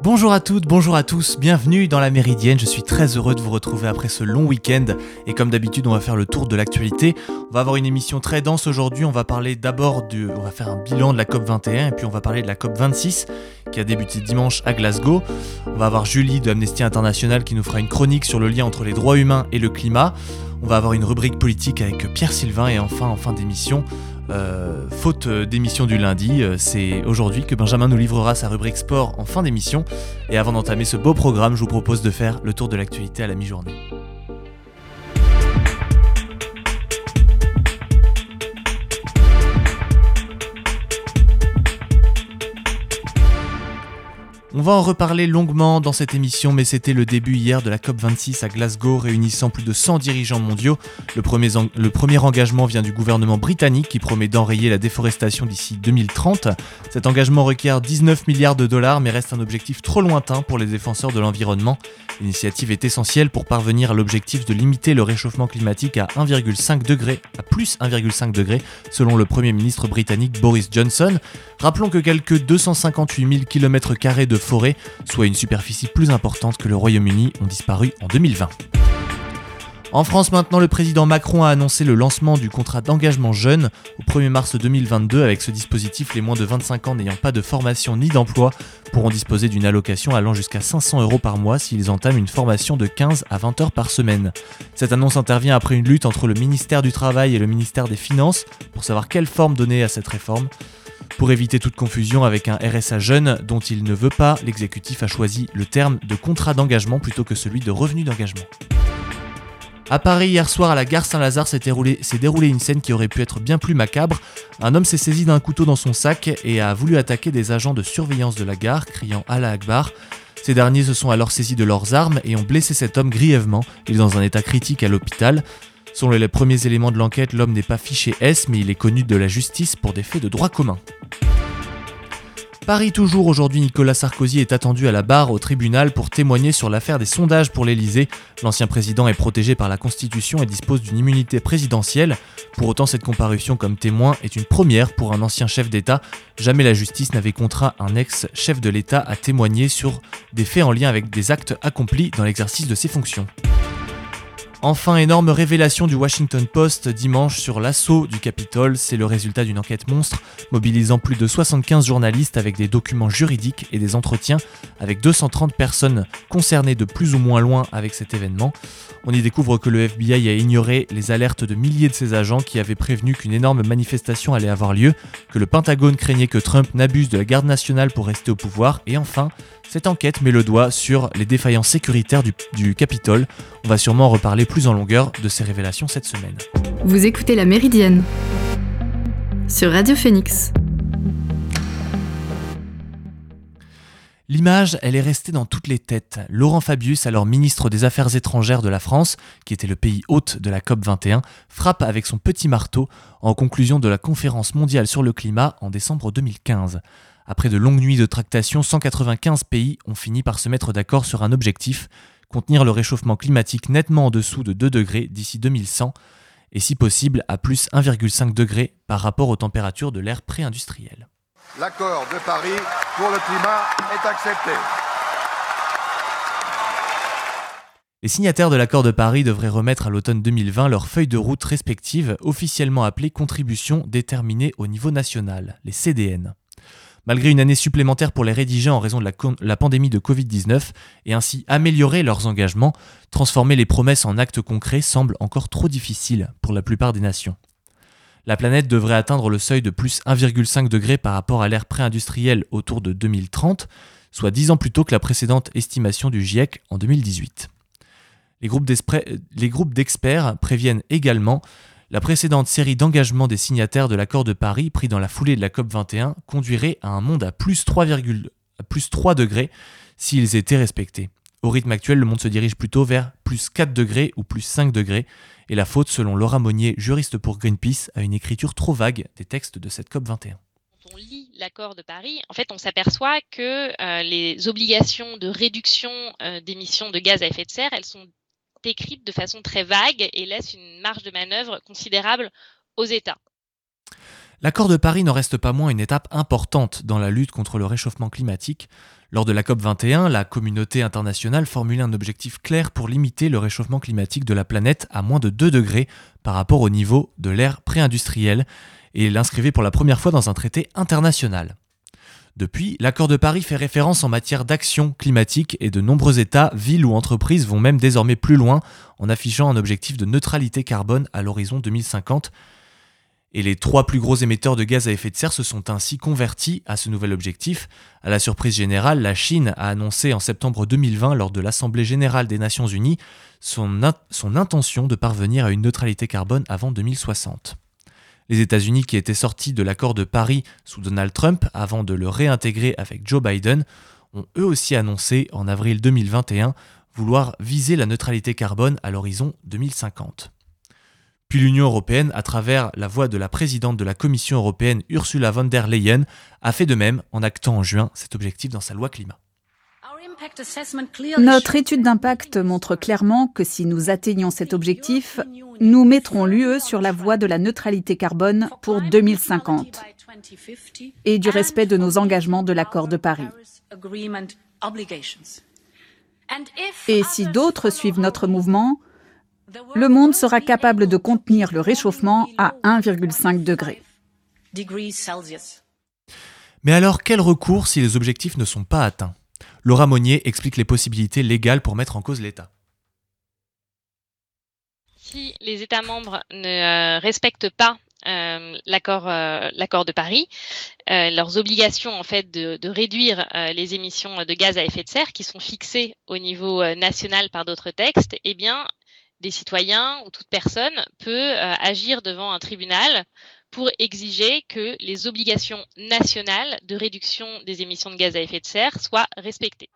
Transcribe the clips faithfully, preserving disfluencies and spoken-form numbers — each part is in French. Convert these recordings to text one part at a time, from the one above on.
Bonjour à toutes, bonjour à tous, bienvenue dans La Méridienne, je suis très heureux de vous retrouver après ce long week-end et comme d'habitude on va faire le tour de l'actualité, on va avoir une émission très dense aujourd'hui, on va parler d'abord, du... on va faire un bilan de la C O P vingt et un et puis on va parler de la C O P vingt-six qui a débuté dimanche à Glasgow, on va avoir Julie de Amnesty International qui nous fera une chronique sur le lien entre les droits humains et le climat, on va avoir une rubrique politique avec Pierre Sylvain et enfin en fin d'émission, Euh, faute d'émission du lundi, euh, c'est aujourd'hui que Benjamin nous livrera sa rubrique sport en fin d'émission. Et avant d'entamer ce beau programme, je vous propose de faire le tour de l'actualité à la mi-journée. On va en reparler longuement dans cette émission, mais c'était le début hier de la C O P vingt-six à Glasgow, réunissant plus de cent dirigeants mondiaux. Le premier, en... le premier engagement vient du gouvernement britannique qui promet d'enrayer la déforestation d'ici deux mille trente. Cet engagement requiert dix-neuf milliards de dollars, mais reste un objectif trop lointain pour les défenseurs de l'environnement. L'initiative est essentielle pour parvenir à l'objectif de limiter le réchauffement climatique à un virgule cinq degré, à plus un virgule cinq degré, selon le Premier ministre britannique Boris Johnson. Rappelons que quelques deux cent cinquante-huit mille kilomètres carrés de forêts, soit une superficie plus importante que le Royaume-Uni, ont disparu en deux mille vingt. En France maintenant, le président Macron a annoncé le lancement du contrat d'engagement jeune au premier mars deux mille vingt-deux. Avec ce dispositif, les moins de vingt-cinq ans n'ayant pas de formation ni d'emploi pourront disposer d'une allocation allant jusqu'à cinq cents euros par mois s'ils entament une formation de quinze à vingt heures par semaine. Cette annonce intervient après une lutte entre le ministère du Travail et le ministère des Finances pour savoir quelle forme donner à cette réforme. Pour éviter toute confusion avec un R S A jeune dont il ne veut pas, l'exécutif a choisi le terme de contrat d'engagement plutôt que celui de revenu d'engagement. À Paris, hier soir, à la gare Saint-Lazare s'est déroulée, s'est déroulée une scène qui aurait pu être bien plus macabre. Un homme s'est saisi d'un couteau dans son sac et a voulu attaquer des agents de surveillance de la gare, criant « Allah Akbar ». Ces derniers se sont alors saisis de leurs armes et ont blessé cet homme grièvement. Il est dans un état critique à l'hôpital. Selon les premiers éléments de l'enquête, l'homme n'est pas fiché S, mais il est connu de la justice pour des faits de droit commun. Paris toujours, aujourd'hui Nicolas Sarkozy est attendu à la barre au tribunal pour témoigner sur l'affaire des sondages pour l'Elysée. L'ancien président est protégé par la Constitution et dispose d'une immunité présidentielle. Pour autant, cette comparution comme témoin est une première pour un ancien chef d'État. Jamais la justice n'avait contraint un ex-chef de l'État à témoigner sur des faits en lien avec des actes accomplis dans l'exercice de ses fonctions. Enfin, énorme révélation du Washington Post dimanche sur l'assaut du Capitole. C'est le résultat d'une enquête monstre mobilisant plus de soixante-quinze journalistes avec des documents juridiques et des entretiens avec deux cent trente personnes concernées de plus ou moins loin avec cet événement. On y découvre que le F B I a ignoré les alertes de milliers de ses agents qui avaient prévenu qu'une énorme manifestation allait avoir lieu, que le Pentagone craignait que Trump n'abuse de la garde nationale pour rester au pouvoir et enfin... Cette enquête met le doigt sur les défaillances sécuritaires du, du Capitole. On va sûrement reparler plus en longueur de ces révélations cette semaine. Vous écoutez La Méridienne sur Radio Phénix. L'image, elle est restée dans toutes les têtes. Laurent Fabius, alors ministre des Affaires étrangères de la France, qui était le pays hôte de la C O P vingt et un, frappe avec son petit marteau en conclusion de la conférence mondiale sur le climat en décembre deux mille quinze. Après de longues nuits de tractation, cent quatre-vingt-quinze pays ont fini par se mettre d'accord sur un objectif, contenir le réchauffement climatique nettement en dessous de deux degrés d'ici deux mille cent, et si possible à plus un virgule cinq degré par rapport aux températures de l'ère pré-industrielle. L'accord de Paris pour le climat est accepté. Les signataires de l'accord de Paris devraient remettre à l'automne deux mille vingt leurs feuilles de route respectives, officiellement appelées contributions déterminées au niveau national, les C D N. Malgré une année supplémentaire pour les rédiger en raison de la, con- la pandémie de covid dix-neuf et ainsi améliorer leurs engagements, transformer les promesses en actes concrets semble encore trop difficile pour la plupart des nations. La planète devrait atteindre le seuil de plus un virgule cinq degré par rapport à l'ère pré-industrielle autour de deux mille trente, soit dix ans plus tôt que la précédente estimation du GIEC en deux mille dix-huit. Les groupes, les groupes d'experts préviennent également la précédente série d'engagements des signataires de l'accord de Paris pris dans la foulée de la C O P vingt et un conduirait à un monde à plus trois degrés s'ils étaient respectés. Au rythme actuel, le monde se dirige plutôt vers plus quatre degrés ou plus cinq degrés, et la faute, selon Laura Monnier, juriste pour Greenpeace, à une écriture trop vague des textes de cette C O P vingt et un. On lit l'accord de Paris, en fait, on s'aperçoit que euh, les obligations de réduction euh, d'émissions de gaz à effet de serre, elles sont décrites de façon très vague et laissent une marge de manœuvre considérable aux États. L'accord de Paris n'en reste pas moins une étape importante dans la lutte contre le réchauffement climatique. Lors de la C O P vingt et un, la communauté internationale formulait un objectif clair pour limiter le réchauffement climatique de la planète à moins de deux degrés par rapport au niveau de l'ère pré-industrielle et l'inscrivait pour la première fois dans un traité international. Depuis, l'accord de Paris fait référence en matière d'action climatique et de nombreux États, villes ou entreprises vont même désormais plus loin en affichant un objectif de neutralité carbone à l'horizon deux mille cinquante. Et les trois plus gros émetteurs de gaz à effet de serre se sont ainsi convertis à ce nouvel objectif. À la surprise générale, la Chine a annoncé en septembre deux mille vingt, lors de l'Assemblée générale des Nations Unies, son, in- son intention de parvenir à une neutralité carbone avant deux mille soixante. Les États-Unis, qui étaient sortis de l'accord de Paris sous Donald Trump avant de le réintégrer avec Joe Biden, ont eux aussi annoncé en avril deux mille vingt et un vouloir viser la neutralité carbone à l'horizon deux mille cinquante. Puis l'Union européenne, à travers la voix de la présidente de la Commission européenne, Ursula von der Leyen, a fait de même en actant en juin cet objectif dans sa loi climat. Notre étude d'impact montre clairement que si nous atteignons cet objectif, nous mettrons l'U E sur la voie de la neutralité carbone pour deux mille cinquante et du respect de nos engagements de l'accord de Paris. Et si d'autres suivent notre mouvement, le monde sera capable de contenir le réchauffement à un virgule cinq degré. Mais alors, quel recours si les objectifs ne sont pas atteints ? Laura Monnier explique les possibilités légales pour mettre en cause l'État. Si les États membres ne respectent pas Euh, l'accord, euh, l'accord de Paris, euh, leurs obligations en fait de, de réduire euh, les émissions de gaz à effet de serre qui sont fixées au niveau euh, national par d'autres textes, eh bien, des citoyens ou toute personne peut euh, agir devant un tribunal pour exiger que les obligations nationales de réduction des émissions de gaz à effet de serre soient respectées.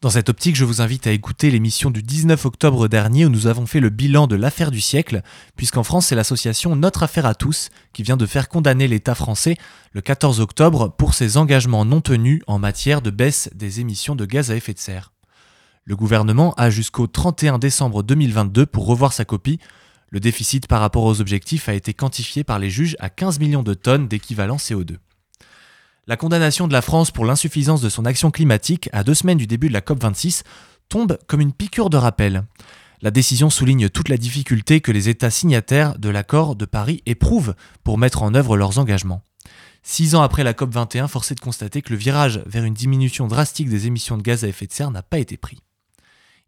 Dans cette optique, je vous invite à écouter l'émission du dix-neuf octobre dernier où nous avons fait le bilan de l'affaire du siècle, puisqu'en France, c'est l'association Notre Affaire à Tous qui vient de faire condamner l'État français le quatorze octobre pour ses engagements non tenus en matière de baisse des émissions de gaz à effet de serre. Le gouvernement a jusqu'au trente et un décembre deux mille vingt-deux pour revoir sa copie. Le déficit par rapport aux objectifs a été quantifié par les juges à quinze millions de tonnes d'équivalent C O deux. La condamnation de la France pour l'insuffisance de son action climatique à deux semaines du début de la C O P vingt-six tombe comme une piqûre de rappel. La décision souligne toute la difficulté que les États signataires de l'accord de Paris éprouvent pour mettre en œuvre leurs engagements. Six ans après la C O P vingt et un, force est de constater que le virage vers une diminution drastique des émissions de gaz à effet de serre n'a pas été pris.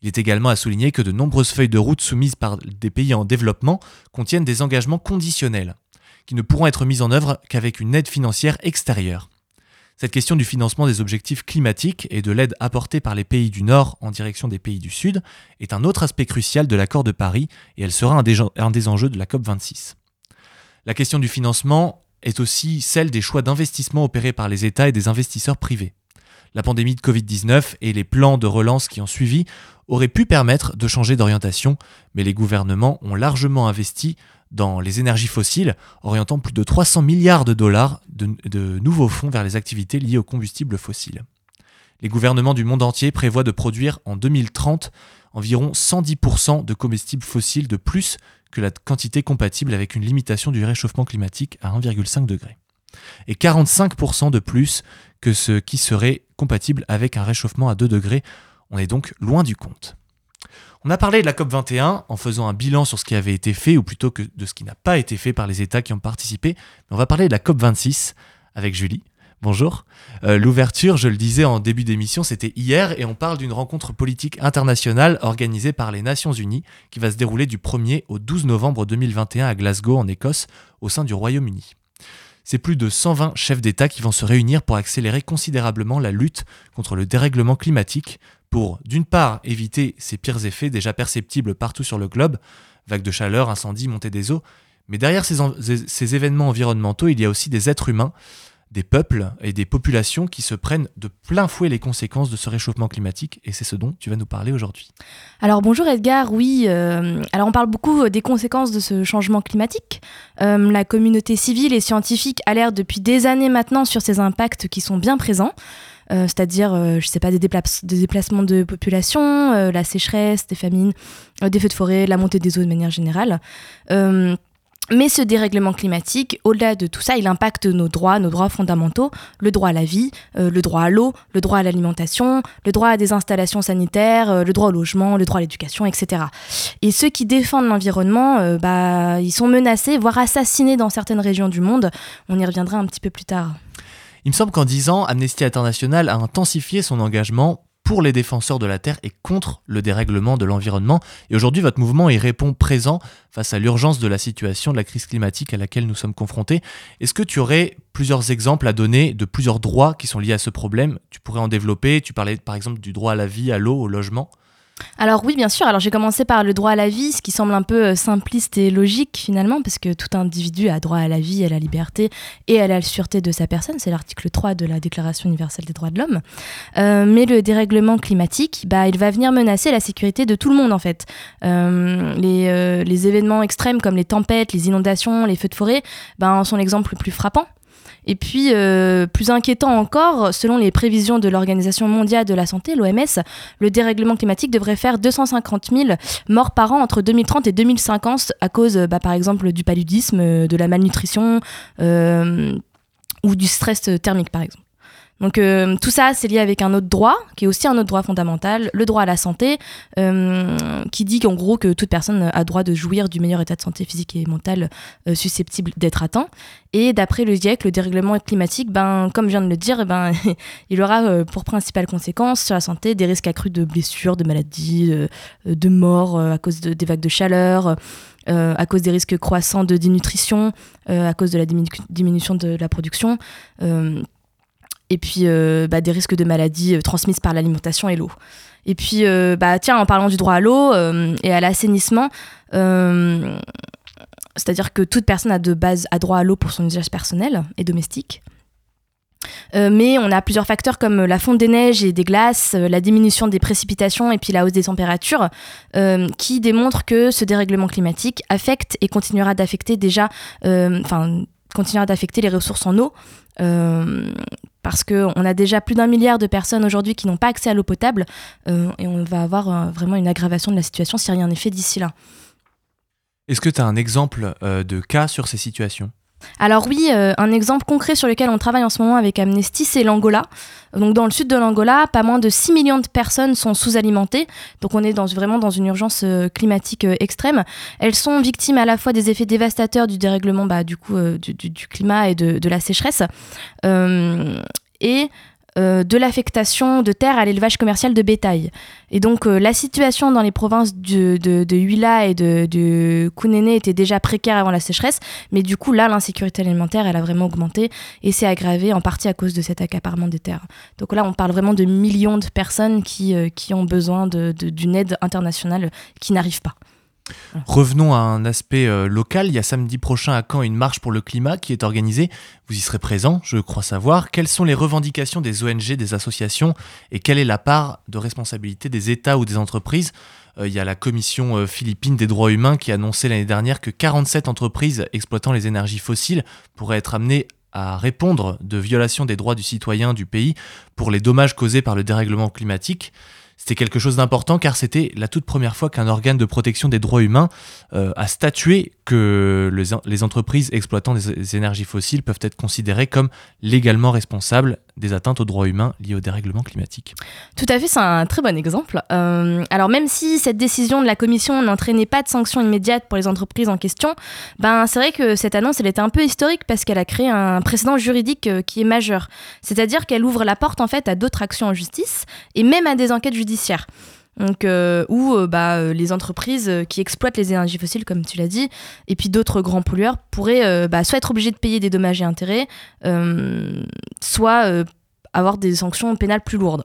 Il est également à souligner que de nombreuses feuilles de route soumises par des pays en développement contiennent des engagements conditionnels, qui ne pourront être mis en œuvre qu'avec une aide financière extérieure. Cette question du financement des objectifs climatiques et de l'aide apportée par les pays du Nord en direction des pays du Sud est un autre aspect crucial de l'accord de Paris et elle sera un des, un des enjeux de la C O P vingt-six. La question du financement est aussi celle des choix d'investissement opérés par les États et des investisseurs privés. La pandémie de covid dix-neuf et les plans de relance qui ont suivi auraient pu permettre de changer d'orientation, mais les gouvernements ont largement investi dans les énergies fossiles, orientant plus de trois cents milliards de dollars de, de nouveaux fonds vers les activités liées aux combustibles fossiles. Les gouvernements du monde entier prévoient de produire en deux mille trente environ cent dix pour cent de combustibles fossiles de plus que la quantité compatible avec une limitation du réchauffement climatique à un virgule cinq degré. Et quarante-cinq pour cent de plus que ce qui serait compatible avec un réchauffement à deux degrés. On est donc loin du compte. On a parlé de la C O P vingt et un en faisant un bilan sur ce qui avait été fait, ou plutôt que de ce qui n'a pas été fait par les États qui ont participé. Mais on va parler de la C O P vingt-six avec Julie. Bonjour. Euh, l'ouverture, je le disais en début d'émission, c'était hier, et on parle d'une rencontre politique internationale organisée par les Nations Unies qui va se dérouler du premier au douze novembre deux mille vingt et un à Glasgow, en Écosse, au sein du Royaume-Uni. C'est plus de cent vingt chefs d'État qui vont se réunir pour accélérer considérablement la lutte contre le dérèglement climatique, pour, d'une part, éviter ces pires effets déjà perceptibles partout sur le globe, vagues de chaleur, incendies, montée des eaux, mais derrière ces, en- ces événements environnementaux, il y a aussi des êtres humains, des peuples et des populations qui se prennent de plein fouet les conséquences de ce réchauffement climatique, et c'est ce dont tu vas nous parler aujourd'hui. Alors bonjour Edgar, oui, euh, alors on parle beaucoup des conséquences de ce changement climatique. Euh, la communauté civile et scientifique alerte depuis des années maintenant sur ces impacts qui sont bien présents. Euh, c'est-à-dire, euh, je sais pas, des, dépla- des déplacements de population, euh, la sécheresse, des famines, euh, des feux de forêt, la montée des eaux de manière générale. Euh, mais ce dérèglement climatique, au-delà de tout ça, il impacte nos droits, nos droits fondamentaux, le droit à la vie, euh, le droit à l'eau, le droit à l'alimentation, le droit à des installations sanitaires, euh, le droit au logement, le droit à l'éducation, et cetera. Et ceux qui défendent l'environnement, euh, bah, ils sont menacés, voire assassinés dans certaines régions du monde. On y reviendra un petit peu plus tard. Il me semble qu'en dix ans, Amnesty International a intensifié son engagement pour les défenseurs de la Terre et contre le dérèglement de l'environnement. Et aujourd'hui, votre mouvement y répond présent face à l'urgence de la situation, de la crise climatique à laquelle nous sommes confrontés. Est-ce que tu aurais plusieurs exemples à donner de plusieurs droits qui sont liés à ce problème ? Tu pourrais en développer, tu parlais par exemple du droit à la vie, à l'eau, au logement. Alors oui, bien sûr. Alors j'ai commencé par le droit à la vie, ce qui semble un peu simpliste et logique finalement, parce que tout individu a droit à la vie, à la liberté et à la sûreté de sa personne. C'est l'article trois de la Déclaration universelle des droits de l'homme. Euh, mais le dérèglement climatique, bah, il va venir menacer la sécurité de tout le monde en fait. Euh, les, euh, les événements extrêmes comme les tempêtes, les inondations, les feux de forêt, bah, en sont l'exemple le plus frappant. Et puis, euh, plus inquiétant encore, selon les prévisions de l'Organisation mondiale de la santé, l'O M S, le dérèglement climatique devrait faire deux cent cinquante mille morts par an entre deux mille trente et deux mille cinquante à cause, bah, par exemple, du paludisme, de la malnutrition euh, ou du stress thermique, par exemple. Donc euh, tout ça, c'est lié avec un autre droit, qui est aussi un autre droit fondamental, le droit à la santé, euh, qui dit qu'en gros que toute personne a droit de jouir du meilleur état de santé physique et mentale euh, susceptible d'être atteint. Et d'après le GIEC, le dérèglement climatique, ben, comme je viens de le dire, ben, il aura pour principale conséquence sur la santé des risques accrus de blessures, de maladies, de, de morts à cause de, des vagues de chaleur, Euh, à cause des risques croissants de dénutrition, euh, à cause de la diminu- diminution de la production, euh, et puis euh, bah, des risques de maladies euh, transmises par l'alimentation et l'eau. Et puis, euh, bah, tiens, en parlant du droit à l'eau euh, et à l'assainissement, euh, c'est-à-dire que toute personne a de base a droit à l'eau pour son usage personnel et domestique. Euh, mais on a plusieurs facteurs comme la fonte des neiges et des glaces, euh, la diminution des précipitations et puis la hausse des températures euh, qui démontrent que ce dérèglement climatique affecte et continuera d'affecter déjà, enfin euh, continuera d'affecter les ressources en eau euh, parce qu'on a déjà plus d'un milliard de personnes aujourd'hui qui n'ont pas accès à l'eau potable euh, et on va avoir euh, vraiment une aggravation de la situation si rien n'est fait d'ici là. Est-ce que tu as un exemple euh, de cas sur ces situations ? Alors oui, euh, un exemple concret sur lequel on travaille en ce moment avec Amnesty, c'est l'Angola. Donc dans le sud de l'Angola, pas moins de six millions de personnes sont sous-alimentées. Donc on est dans, vraiment dans une urgence euh, climatique euh, extrême. Elles sont victimes à la fois des effets dévastateurs du dérèglement bah, du, coup, euh, du, du, du climat et de, de la sécheresse. Euh, et... Euh, de l'affectation de terres à l'élevage commercial de bétail. Et donc euh, la situation dans les provinces de, de, de Huila et de, de Kounéné était déjà précaire avant la sécheresse, mais du coup là l'insécurité alimentaire elle a vraiment augmenté et s'est aggravée en partie à cause de cet accaparement des terres. Donc là on parle vraiment de millions de personnes qui, euh, qui ont besoin de, de, d'une aide internationale qui n'arrive pas. Revenons à un aspect euh, local. Il y a samedi prochain à Caen une marche pour le climat qui est organisée. Vous y serez présents, je crois savoir. Quelles sont les revendications des O N G, des associations et quelle est la part de responsabilité des États ou des entreprises ? Euh, il y a la Commission euh, philippine des droits humains qui a annoncé l'année dernière que quarante-sept entreprises exploitant les énergies fossiles pourraient être amenées à répondre de violations des droits du citoyen du pays pour les dommages causés par le dérèglement climatique. C'était quelque chose d'important car c'était la toute première fois qu'un organe de protection des droits humains euh, a statué que les, les entreprises exploitant des, des énergies fossiles peuvent être considérées comme légalement responsables des atteintes aux droits humains liées au dérèglement climatique. Tout à fait, c'est un très bon exemple. Euh, alors même si cette décision de la Commission n'entraînait pas de sanctions immédiates pour les entreprises en question, ben c'est vrai que cette annonce elle était un peu historique parce qu'elle a créé un précédent juridique qui est majeur. C'est-à-dire qu'elle ouvre la porte en fait à d'autres actions en justice et même à des enquêtes judiciaires. Donc, euh, où euh, bah, les entreprises qui exploitent les énergies fossiles, comme tu l'as dit, et puis d'autres grands pollueurs pourraient euh, bah, soit être obligés de payer des dommages et intérêts, euh, soit euh, avoir des sanctions pénales plus lourdes.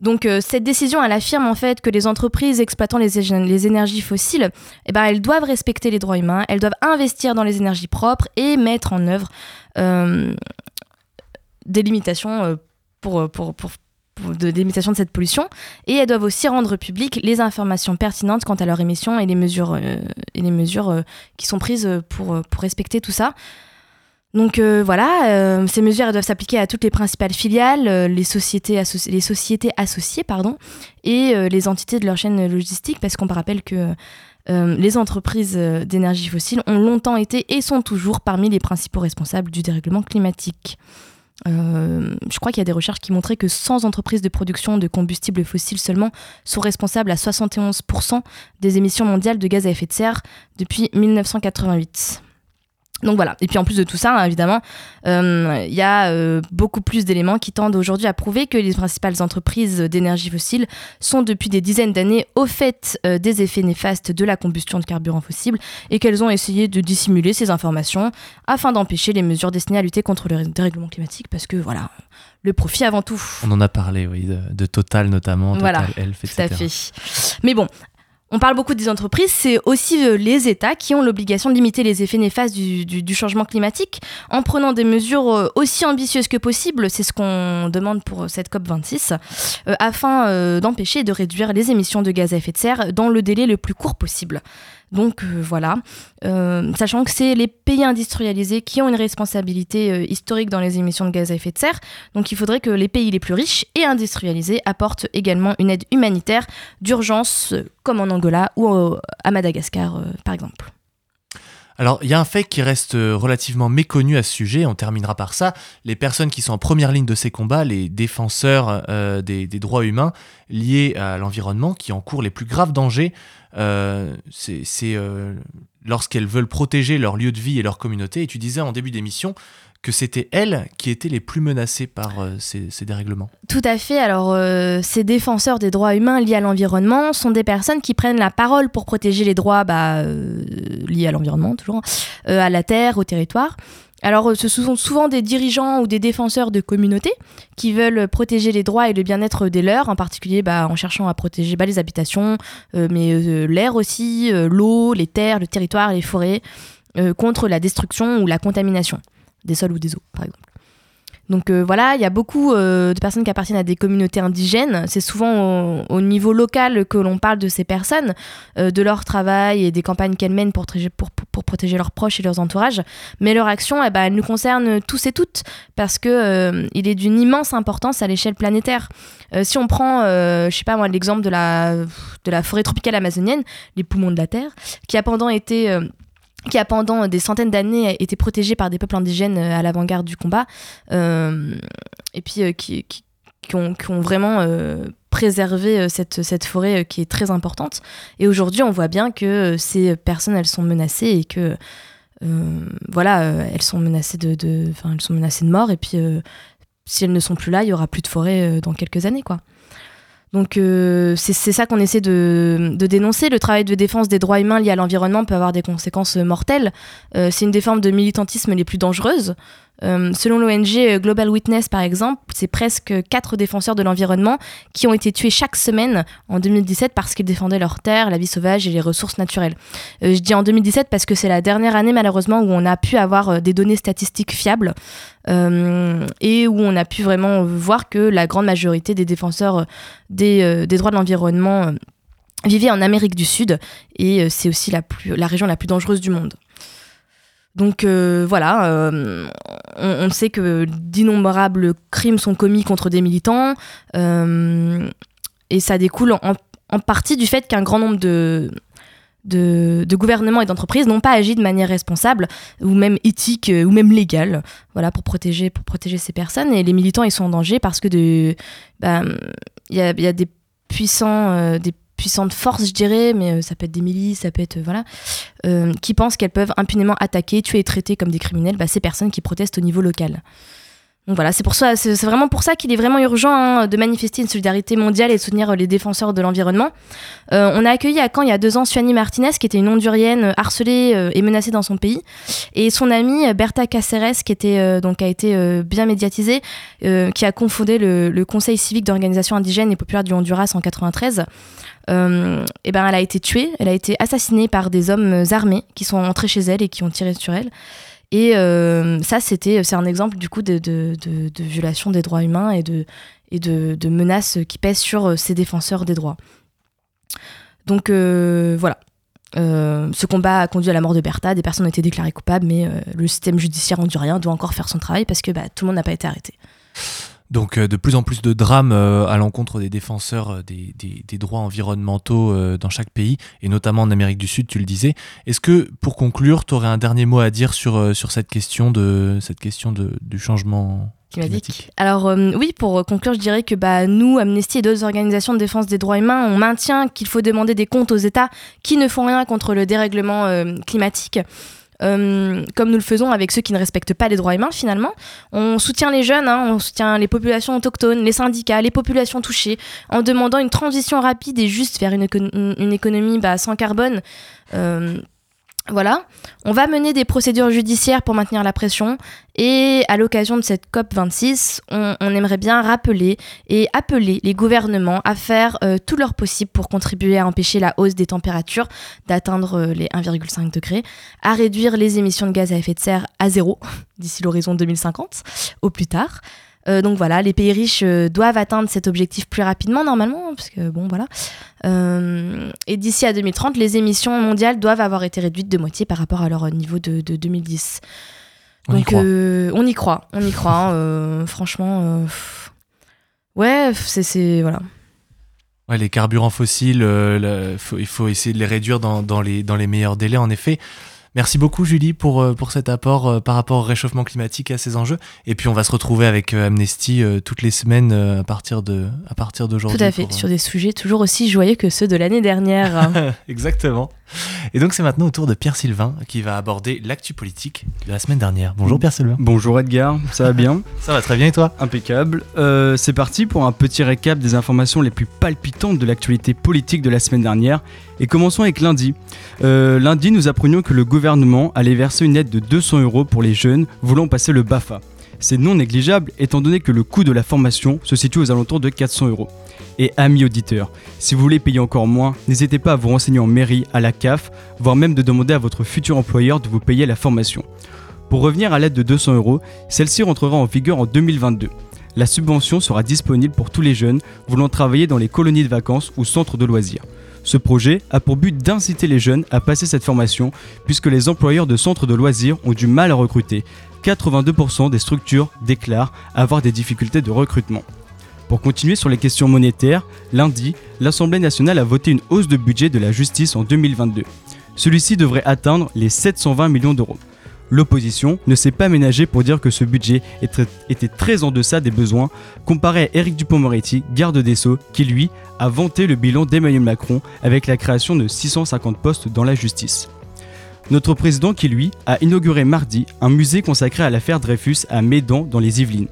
Donc euh, cette décision, elle affirme en fait que les entreprises exploitant les, ég- les énergies fossiles, eh ben, elles doivent respecter les droits humains, elles doivent investir dans les énergies propres et mettre en œuvre euh, des limitations euh, pour, pour, pour, pour de, des limitations de cette pollution, et elles doivent aussi rendre publiques les informations pertinentes quant à leurs émissions et les mesures, euh, et les mesures euh, qui sont prises pour, pour respecter tout ça. Donc euh, voilà, euh, ces mesures elles doivent s'appliquer à toutes les principales filiales, euh, les sociétés associ- les sociétés associées pardon, et euh, les entités de leur chaîne logistique, parce qu'on rappelle que euh, les entreprises d'énergie fossile ont longtemps été et sont toujours parmi les principaux responsables du dérèglement climatique. Euh, je crois qu'il y a des recherches qui montraient que cent entreprises de production de combustibles fossiles seulement sont responsables à soixante et onze pour cent des émissions mondiales de gaz à effet de serre depuis dix-neuf cent quatre-vingt-huit. Donc voilà, et puis en plus de tout ça, hein, évidemment, il euh, y a euh, beaucoup plus d'éléments qui tendent aujourd'hui à prouver que les principales entreprises d'énergie fossile sont depuis des dizaines d'années au fait euh, des effets néfastes de la combustion de carburants fossiles et qu'elles ont essayé de dissimuler ces informations afin d'empêcher les mesures destinées à lutter contre le dérèglement climatique, parce que voilà, le profit avant tout. On en a parlé, oui, de, de Total notamment, Total voilà, Elf, et cetera. Voilà, tout à fait. Mais bon... On parle beaucoup des entreprises, c'est aussi les États qui ont l'obligation de limiter les effets néfastes du, du, du changement climatique en prenant des mesures aussi ambitieuses que possible, c'est ce qu'on demande pour cette C O P vingt-six, euh, afin euh, d'empêcher et de réduire les émissions de gaz à effet de serre dans le délai le plus court possible. Donc euh, voilà, euh, sachant que c'est les pays industrialisés qui ont une responsabilité euh, historique dans les émissions de gaz à effet de serre, donc il faudrait que les pays les plus riches et industrialisés apportent également une aide humanitaire d'urgence, euh, comme en Angola ou euh, à Madagascar euh, par exemple. Alors, il y a un fait qui reste relativement méconnu à ce sujet, on terminera par ça. Les personnes qui sont en première ligne de ces combats, les défenseurs euh, des, des droits humains liés à l'environnement, qui encourent les plus graves dangers, euh, c'est, c'est euh, lorsqu'elles veulent protéger leur lieu de vie et leur communauté. Et tu disais en début d'émission que c'était elles qui étaient les plus menacées par euh, ces, ces dérèglements. Tout à fait. Alors, euh, ces défenseurs des droits humains liés à l'environnement sont des personnes qui prennent la parole pour protéger les droits bah, euh, liés à l'environnement, toujours, euh, à la terre, au territoire. Alors, ce sont souvent des dirigeants ou des défenseurs de communautés qui veulent protéger les droits et le bien-être des leurs, en particulier bah, en cherchant à protéger bah, les habitations, euh, mais euh, l'air aussi, euh, l'eau, les terres, le territoire, les forêts, euh, contre la destruction ou la contamination des sols ou des eaux, par exemple. Donc euh, voilà, il y a beaucoup euh, de personnes qui appartiennent à des communautés indigènes. C'est souvent au, au niveau local que l'on parle de ces personnes, euh, de leur travail et des campagnes qu'elles mènent pour, tr- pour, pour, pour protéger leurs proches et leurs entourages. Mais leur action, eh ben, elle nous concerne tous et toutes, parce qu'il euh, est d'une immense importance à l'échelle planétaire. Euh, si on prend, euh, je sais pas moi, l'exemple de la, de la forêt tropicale amazonienne, les poumons de la Terre, qui a pendant été... Euh, qui a pendant des centaines d'années été protégée par des peuples indigènes à l'avant-garde du combat, euh, et puis euh, qui, qui, qui, ont, qui ont vraiment euh, préservé cette, cette forêt qui est très importante. Et aujourd'hui, on voit bien que ces personnes, elles sont menacées et que, euh, voilà, elles sont menacées de, de, enfin, elles sont menacées de mort. Et puis, euh, si elles ne sont plus là, il n'y aura plus de forêt dans quelques années, quoi. Donc euh, c'est, c'est ça qu'on essaie de, de dénoncer. Le travail de défense des droits humains liés à l'environnement peut avoir des conséquences mortelles. Euh, c'est une des formes de militantisme les plus dangereuses. Euh, selon l'O N G Global Witness, par exemple, c'est presque quatre défenseurs de l'environnement qui ont été tués chaque semaine en deux mille dix-sept parce qu'ils défendaient leur terre, la vie sauvage et les ressources naturelles. Euh, je dis en deux mille dix-sept parce que c'est la dernière année, malheureusement, où on a pu avoir des données statistiques fiables euh, et où on a pu vraiment voir que la grande majorité des défenseurs des, euh, des droits de l'environnement euh, vivaient en Amérique du Sud, et euh, c'est aussi la, plus, la région la plus dangereuse du monde. Donc euh, voilà, euh, on, on sait que d'innombrables crimes sont commis contre des militants, euh, et ça découle en, en partie du fait qu'un grand nombre de, de, de gouvernements et d'entreprises n'ont pas agi de manière responsable, ou même éthique, ou même légale, voilà, pour protéger, pour protéger ces personnes. Et les militants, ils sont en danger parce que de, bah, y a, y a des puissants... Euh, des puissantes forces, je dirais, mais ça peut être des milices, ça peut être... voilà, euh, qui pensent qu'elles peuvent impunément attaquer, tuer et traiter comme des criminels bah, ces personnes qui protestent au niveau local. Donc voilà, c'est pour ça, c'est, c'est vraiment pour ça qu'il est vraiment urgent hein, de manifester une solidarité mondiale et de soutenir les défenseurs de l'environnement. Euh, on a accueilli à Caen il y a deux ans Suani Martinez, qui était une Hondurienne harcelée euh, et menacée dans son pays, et son amie Berta Caceres, qui était euh, donc a été euh, bien médiatisée, euh, qui a confondé le, le Conseil civique d'organisations indigènes et populaires du Honduras en quatre-vingt-treize. Euh, et ben, elle a été tuée, elle a été assassinée par des hommes armés qui sont entrés chez elle et qui ont tiré sur elle. Et euh, ça, c'était, c'est un exemple du coup de, de, de, de violation des droits humains et, de, et de, de menaces qui pèsent sur ces défenseurs des droits. Donc euh, voilà, euh, ce combat a conduit à la mort de Berta, des personnes ont été déclarées coupables, mais euh, le système judiciaire hondurien doit encore faire son travail parce que bah, tout le monde n'a pas été arrêté. Donc de plus en plus de drames à l'encontre des défenseurs des, des, des droits environnementaux dans chaque pays, et notamment en Amérique du Sud, tu le disais. Est-ce que, pour conclure, tu aurais un dernier mot à dire sur, sur cette question, de, cette question de, du changement climatique, climatique. Alors euh, oui, pour conclure, je dirais que bah, nous, Amnesty et d'autres organisations de défense des droits humains, on maintient qu'il faut demander des comptes aux États qui ne font rien contre le dérèglement euh, climatique. Euh, comme nous le faisons avec ceux qui ne respectent pas les droits humains finalement. On soutient les jeunes, hein, on soutient les populations autochtones, les syndicats, les populations touchées, en demandant une transition rapide et juste vers une, éco- une économie bah, sans carbone. Euh, voilà. On va mener des procédures judiciaires pour maintenir la pression, et à l'occasion de cette C O P vingt-six, on, on aimerait bien rappeler et appeler les gouvernements à faire euh, tout leur possible pour contribuer à empêcher la hausse des températures d'atteindre euh, les un virgule cinq degrés, à réduire les émissions de gaz à effet de serre à zéro d'ici l'horizon deux mille cinquante au plus tard. Euh, donc voilà, les pays riches euh, doivent atteindre cet objectif plus rapidement normalement, parce que bon voilà. Euh, et d'ici à deux mille trente, les émissions mondiales doivent avoir été réduites de moitié par rapport à leur niveau de, de deux mille dix. Donc on y croit, euh, on y croit, on y croit hein, euh, franchement. Euh, ouais, c'est, c'est voilà. Ouais, les carburants fossiles, euh, là, faut, il faut essayer de les réduire dans, dans, les, dans les meilleurs délais en effet. Merci beaucoup Julie pour, pour cet apport euh, par rapport au réchauffement climatique et à ses enjeux. Et puis on va se retrouver avec euh, Amnesty euh, toutes les semaines euh, à, partir de, à partir d'aujourd'hui. Tout à fait, pour, euh... sur des sujets toujours aussi joyeux que ceux de l'année dernière. Exactement. Et donc c'est maintenant au tour de Pierre Sylvain qui va aborder l'actu politique de la semaine dernière. Bonjour Pierre Sylvain. Bonjour Edgar, ça va bien? Ça va très bien et toi? Impeccable. Euh, c'est parti pour un petit récap des informations les plus palpitantes de l'actualité politique de la semaine dernière. Et commençons avec lundi. Euh, lundi, nous apprenions que le gouvernement allait verser une aide de deux cents euros pour les jeunes voulant passer le BAFA. C'est non négligeable étant donné que le coût de la formation se situe aux alentours de quatre cents euros. Et amis auditeurs, si vous voulez payer encore moins, n'hésitez pas à vous renseigner en mairie, à la C A F, voire même de demander à votre futur employeur de vous payer la formation. Pour revenir à l'aide de deux cents euros, celle-ci rentrera en vigueur en deux mille vingt-deux. La subvention sera disponible pour tous les jeunes voulant travailler dans les colonies de vacances ou centres de loisirs. Ce projet a pour but d'inciter les jeunes à passer cette formation puisque les employeurs de centres de loisirs ont du mal à recruter. quatre-vingt-deux pour cent des structures déclarent avoir des difficultés de recrutement. Pour continuer sur les questions monétaires, lundi, l'Assemblée nationale a voté une hausse de budget de la justice en deux mille vingt-deux. Celui-ci devrait atteindre les sept cent vingt millions d'euros. L'opposition ne s'est pas ménagée pour dire que ce budget était très en deçà des besoins, comparé à Éric Dupond-Moretti, garde des Sceaux, qui lui a vanté le bilan d'Emmanuel Macron avec la création de six cent cinquante postes dans la justice. Notre président qui lui a inauguré mardi un musée consacré à l'affaire Dreyfus à Médan dans les Yvelines.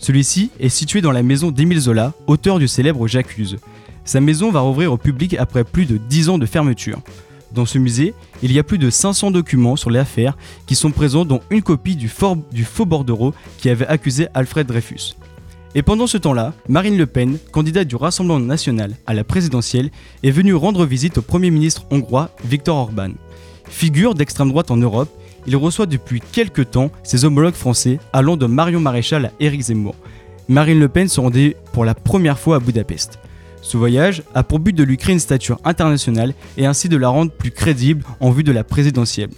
Celui-ci est situé dans la maison d'Émile Zola, auteur du célèbre J'accuse. Sa maison va rouvrir au public après plus de dix ans de fermeture. Dans ce musée, il y a plus de cinq cents documents sur l'affaire qui sont présents, dont une copie du, for- du faux bordereau qui avait accusé Alfred Dreyfus. Et pendant ce temps-là, Marine Le Pen, candidate du Rassemblement national à la présidentielle, est venue rendre visite au Premier ministre hongrois Viktor Orban. Figure d'extrême droite en Europe, il reçoit depuis quelques temps ses homologues français allant de Marion Maréchal à Éric Zemmour. Marine Le Pen se rendait pour la première fois à Budapest. Ce voyage a pour but de lui créer une stature internationale et ainsi de la rendre plus crédible en vue de la présidentielle.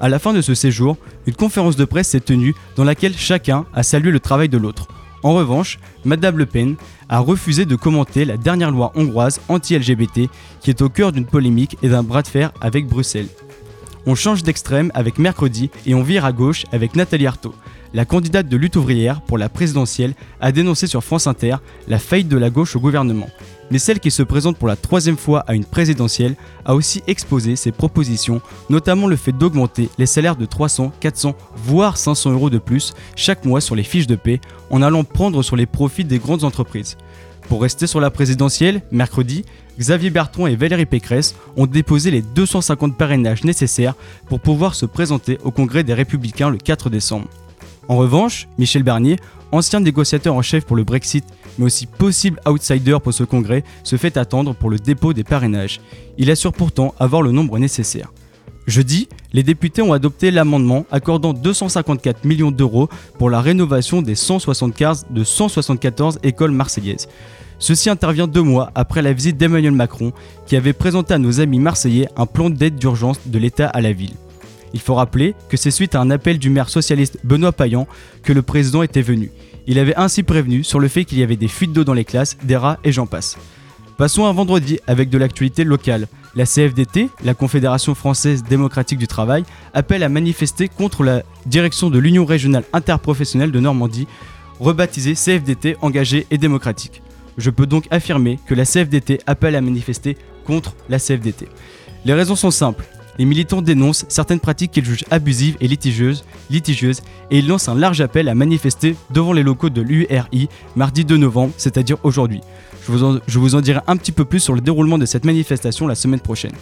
À la fin de ce séjour, une conférence de presse s'est tenue dans laquelle chacun a salué le travail de l'autre. En revanche, Madame Le Pen a refusé de commenter la dernière loi hongroise anti-L G B T qui est au cœur d'une polémique et d'un bras de fer avec Bruxelles. On change d'extrême avec mercredi et on vire à gauche avec Nathalie Arthaud. la candidate de Lutte ouvrière pour la présidentielle a dénoncé sur France Inter la faillite de la gauche au gouvernement. Mais celle qui se présente pour la troisième fois à une présidentielle a aussi exposé ses propositions, notamment le fait d'augmenter les salaires de trois cents, quatre cents, voire cinq cents euros de plus chaque mois sur les fiches de paie, en allant prendre sur les profits des grandes entreprises. Pour rester sur la présidentielle, mercredi, Xavier Bertrand et Valérie Pécresse ont déposé les deux cent cinquante parrainages nécessaires pour pouvoir se présenter au Congrès des Républicains le quatre décembre. En revanche, Michel Barnier, ancien négociateur en chef pour le Brexit, mais aussi possible outsider pour ce congrès, se fait attendre pour le dépôt des parrainages. Il assure pourtant avoir le nombre nécessaire. Jeudi, les députés ont adopté l'amendement accordant deux cent cinquante-quatre millions d'euros pour la rénovation des cent soixante-quinze de cent soixante-quatorze écoles marseillaises. Ceci intervient deux mois après la visite d'Emmanuel Macron, qui avait présenté à nos amis marseillais un plan d'aide d'urgence de l'État à la ville. Il faut rappeler que c'est suite à un appel du maire socialiste Benoît Payan que le président était venu. Il avait ainsi prévenu sur le fait qu'il y avait des fuites d'eau dans les classes, des rats et j'en passe. Passons à vendredi avec de l'actualité locale. La C F D T, la Confédération Française Démocratique du Travail, appelle à manifester contre la direction de l'Union Régionale Interprofessionnelle de Normandie, rebaptisée C F D T Engagée et Démocratique. Je peux donc affirmer que la C F D T appelle à manifester contre la C F D T. Les raisons sont simples. Les militants dénoncent certaines pratiques qu'ils jugent abusives et litigieuses, litigieuses et ils lancent un large appel à manifester devant les locaux de l'U R I mardi deux novembre, c'est-à-dire aujourd'hui. Je vous, en, je vous en dirai un petit peu plus sur le déroulement de cette manifestation la semaine prochaine.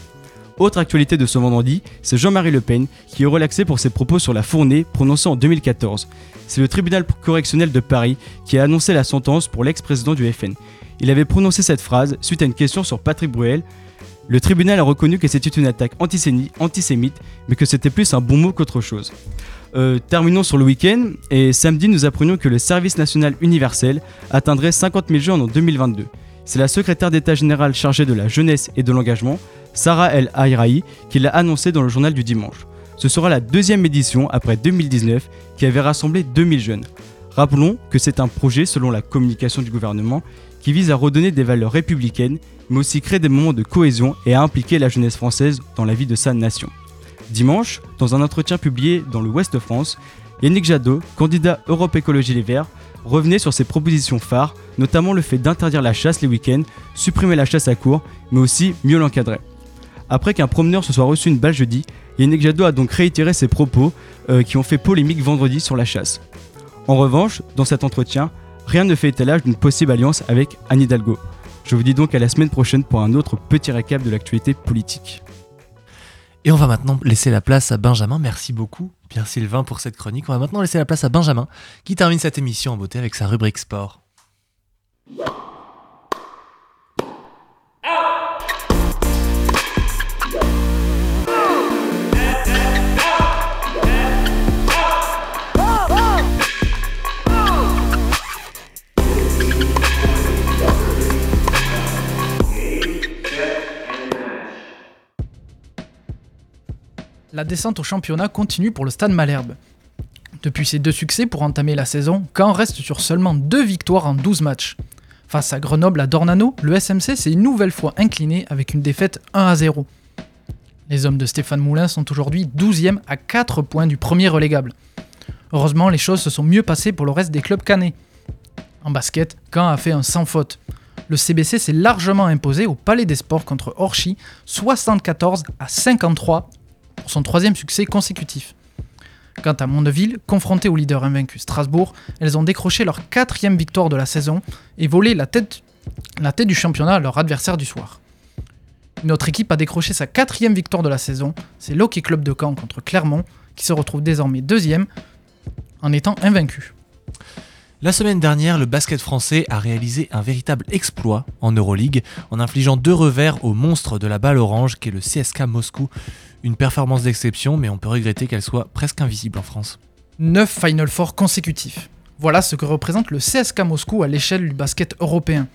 Autre actualité de ce vendredi, c'est Jean-Marie Le Pen qui est relaxé pour ses propos sur la Fournée prononcée en deux mille quatorze. C'est le tribunal correctionnel de Paris qui a annoncé la sentence pour l'ex-président du F N. Il avait prononcé cette phrase suite à une question sur Patrick Bruel. Le tribunal a reconnu que c'était une attaque antisémite, mais que c'était plus un bon mot qu'autre chose. Euh, terminons sur le week-end, et samedi nous apprenions que le service national universel atteindrait cinquante mille jeunes en deux mille vingt-deux. C'est la secrétaire d'État générale chargée de la jeunesse et de l'engagement, Sarah El Haïraï, qui l'a annoncé dans le journal du dimanche. Ce sera la deuxième édition après deux mille dix-neuf qui avait rassemblé deux mille jeunes. Rappelons que c'est un projet, selon la communication du gouvernement, qui vise à redonner des valeurs républicaines, mais aussi créer des moments de cohésion et à impliquer la jeunesse française dans la vie de sa nation. Dimanche, dans un entretien publié dans le Ouest de France, Yannick Jadot, candidat Europe Écologie Les Verts, revenait sur ses propositions phares, notamment le fait d'interdire la chasse les week-ends, supprimer la chasse à courre, mais aussi mieux l'encadrer. Après qu'un promeneur se soit reçu une balle jeudi, Yannick Jadot a donc réitéré ses propos euh, qui ont fait polémique vendredi sur la chasse. En revanche, dans cet entretien, rien ne fait étalage d'une possible alliance avec Anne Hidalgo. Je vous dis donc à la semaine prochaine pour un autre petit récap de l'actualité politique. Et on va maintenant laisser la place à Benjamin. Merci beaucoup, Pierre Sylvain, pour cette chronique. On va maintenant laisser la place à Benjamin, qui termine cette émission en beauté avec sa rubrique sport. La descente au championnat continue pour le Stade Malherbe. Depuis ses deux succès pour entamer la saison, Caen reste sur seulement deux victoires en douze matchs. Face à Grenoble à Dornano, le S M C s'est une nouvelle fois incliné avec une défaite un à zéro. Les hommes de Stéphane Moulin sont aujourd'hui douzième à quatre points du premier relégable. Heureusement, les choses se sont mieux passées pour le reste des clubs cannés. En basket, Caen a fait un sans faute. Le C B C s'est largement imposé au Palais des Sports contre Orchy, soixante-quatorze à cinquante-trois, pour son troisième succès consécutif. Quant à Mondeville, confrontées au leader invaincu Strasbourg, elles ont décroché leur quatrième victoire de la saison et volé la tête, la tête du championnat à leur adversaire du soir. Une autre équipe a décroché sa quatrième victoire de la saison, c'est l'Hockey Club de Caen contre Clermont, qui se retrouve désormais deuxième en étant invaincu. La semaine dernière, le basket français a réalisé un véritable exploit en Euroleague en infligeant deux revers au monstre de la balle orange qu'est le C S K A Moscou. Une performance d'exception, mais on peut regretter qu'elle soit presque invisible en France. neuf Final Four consécutifs. Voilà ce que représente le C S K A Moscou à l'échelle du basket européen.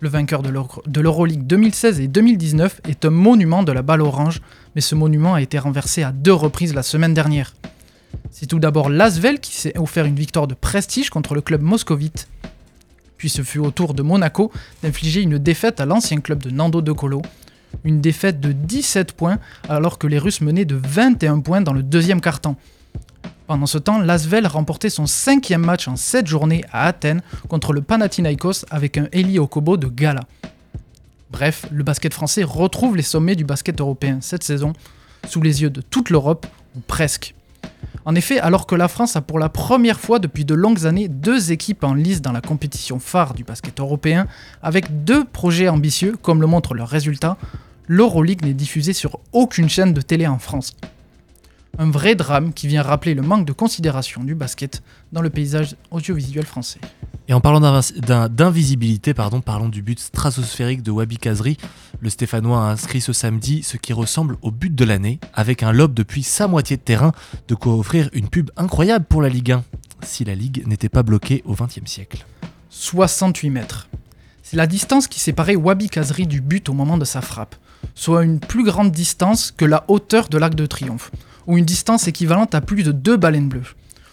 Le vainqueur de, l'Euro- de l'Euroleague deux mille seize et deux mille dix-neuf est un monument de la balle orange, mais ce monument a été renversé à deux reprises la semaine dernière. C'est tout d'abord l'Asvel qui s'est offert une victoire de prestige contre le club moscovite. Puis ce fut au tour de Monaco d'infliger une défaite à l'ancien club de Nando De Colo. Une défaite de dix-sept points alors que les Russes menaient de vingt et un points dans le deuxième quart-temps. Pendant ce temps, l'Asvel remportait son cinquième match en sept journées à Athènes contre le Panathinaikos avec un Eli Okobo de gala. Bref, le basket français retrouve les sommets du basket européen cette saison, sous les yeux de toute l'Europe, ou presque. En effet, alors que la France a pour la première fois depuis de longues années deux équipes en lice dans la compétition phare du basket européen, avec deux projets ambitieux, comme le montrent leurs résultats, l'Euroleague n'est diffusée sur aucune chaîne de télé en France. Un vrai drame qui vient rappeler le manque de considération du basket dans le paysage audiovisuel français. Et en parlant d'inv- d'un, d'invisibilité, pardon, parlons du but stratosphérique de Wabi Kazri. Le Stéphanois a inscrit ce samedi ce qui ressemble au but de l'année, avec un lob depuis sa moitié de terrain, de quoi offrir une pub incroyable pour la Ligue un, si la Ligue n'était pas bloquée au vingtième siècle. soixante-huit mètres. C'est la distance qui séparait Wabi Kazri du but au moment de sa frappe, soit une plus grande distance que la hauteur de l'Arc de Triomphe, ou une distance équivalente à plus de deux baleines bleues,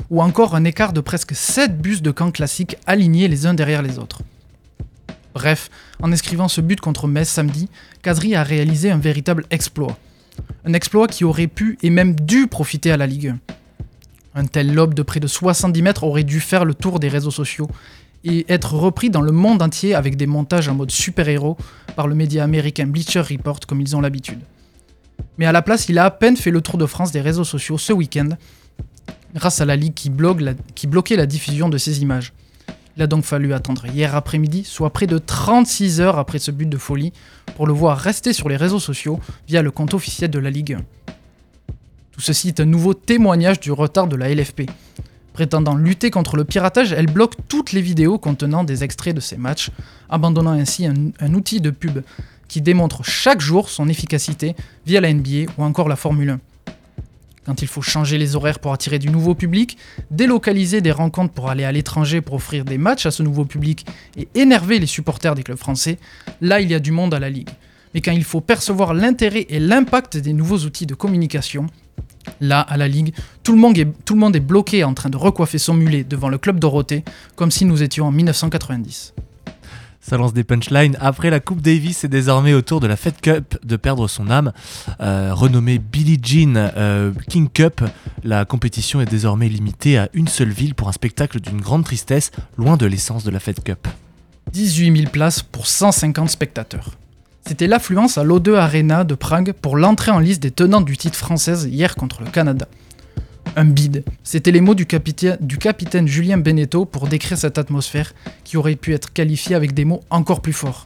ou encore un écart de presque sept bus de Caen classiques alignés les uns derrière les autres. Bref, en inscrivant ce but contre Metz samedi, Kazri a réalisé un véritable exploit. Un exploit qui aurait pu et même dû profiter à la Ligue un. Un tel lob de près de soixante-dix mètres aurait dû faire le tour des réseaux sociaux et être repris dans le monde entier avec des montages en mode super-héros par le média américain Bleacher Report comme ils ont l'habitude. Mais à la place, il a à peine fait le tour de France des réseaux sociaux ce week-end, grâce à la Ligue qui, blogue la, qui bloquait la diffusion de ces images. Il a donc fallu attendre hier après-midi, soit près de trente-six heures après ce but de folie, pour le voir rester sur les réseaux sociaux via le compte officiel de la Ligue un. Tout ceci est un nouveau témoignage du retard de la L F P. Prétendant lutter contre le piratage, elle bloque toutes les vidéos contenant des extraits de ces matchs, abandonnant ainsi un, un outil de pub qui démontre chaque jour son efficacité via la N B A ou encore la Formule un. Quand il faut changer les horaires pour attirer du nouveau public, délocaliser des rencontres pour aller à l'étranger pour offrir des matchs à ce nouveau public et énerver les supporters des clubs français, là il y a du monde à la Ligue. Mais quand il faut percevoir l'intérêt et l'impact des nouveaux outils de communication, là à la Ligue, tout le monde est, tout le monde est bloqué en train de recoiffer son mulet devant le club Dorothée comme si nous étions en mille neuf cent quatre-vingt-dix. Ça lance des punchlines. Après la Coupe Davis, c'est désormais au tour de la Fed Cup de perdre son âme. Euh, renommée Billie Jean euh, King Cup, la compétition est désormais limitée à une seule ville pour un spectacle d'une grande tristesse, loin de l'essence de la Fed Cup. dix-huit mille places pour cent cinquante spectateurs. C'était l'affluence à l'O deux Arena de Prague pour l'entrée en lice des tenantes du titre française hier contre le Canada. Un bide. C'était les mots du capitaine, du capitaine Julien Beneteau pour décrire cette atmosphère qui aurait pu être qualifiée avec des mots encore plus forts.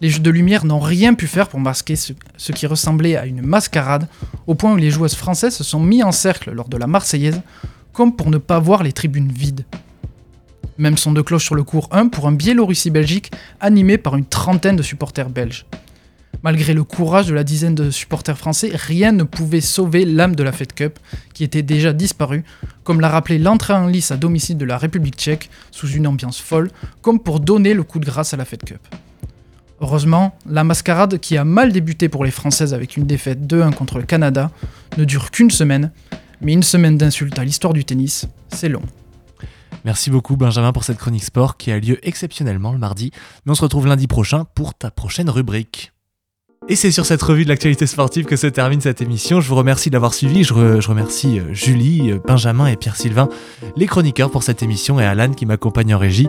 Les jeux de lumière n'ont rien pu faire pour masquer ce, ce qui ressemblait à une mascarade, au point où les joueuses françaises se sont mises en cercle lors de la Marseillaise, comme pour ne pas voir les tribunes vides. Même son de cloche sur le cours un pour un Biélorussie-Belgique animé par une trentaine de supporters belges. Malgré le courage de la dizaine de supporters français, rien ne pouvait sauver l'âme de la Fed Cup, qui était déjà disparue, comme l'a rappelé l'entrée en lice à domicile de la République tchèque, sous une ambiance folle, comme pour donner le coup de grâce à la Fed Cup. Heureusement, la mascarade, qui a mal débuté pour les Françaises avec une défaite deux un contre le Canada, ne dure qu'une semaine, mais une semaine d'insultes à l'histoire du tennis, c'est long. Merci beaucoup Benjamin pour cette chronique sport qui a lieu exceptionnellement le mardi, mais on se retrouve lundi prochain pour ta prochaine rubrique. Et c'est sur cette revue de l'actualité sportive que se termine cette émission. Je vous remercie de l'avoir suivi. Je, re, je remercie Julie, Benjamin et Pierre Sylvain, les chroniqueurs pour cette émission, et Alan qui m'accompagne en régie.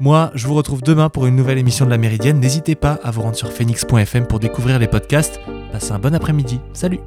Moi, je vous retrouve demain pour une nouvelle émission de La Méridienne. N'hésitez pas à vous rendre sur phoenix point f m pour découvrir les podcasts. Passez un bon après-midi. Salut!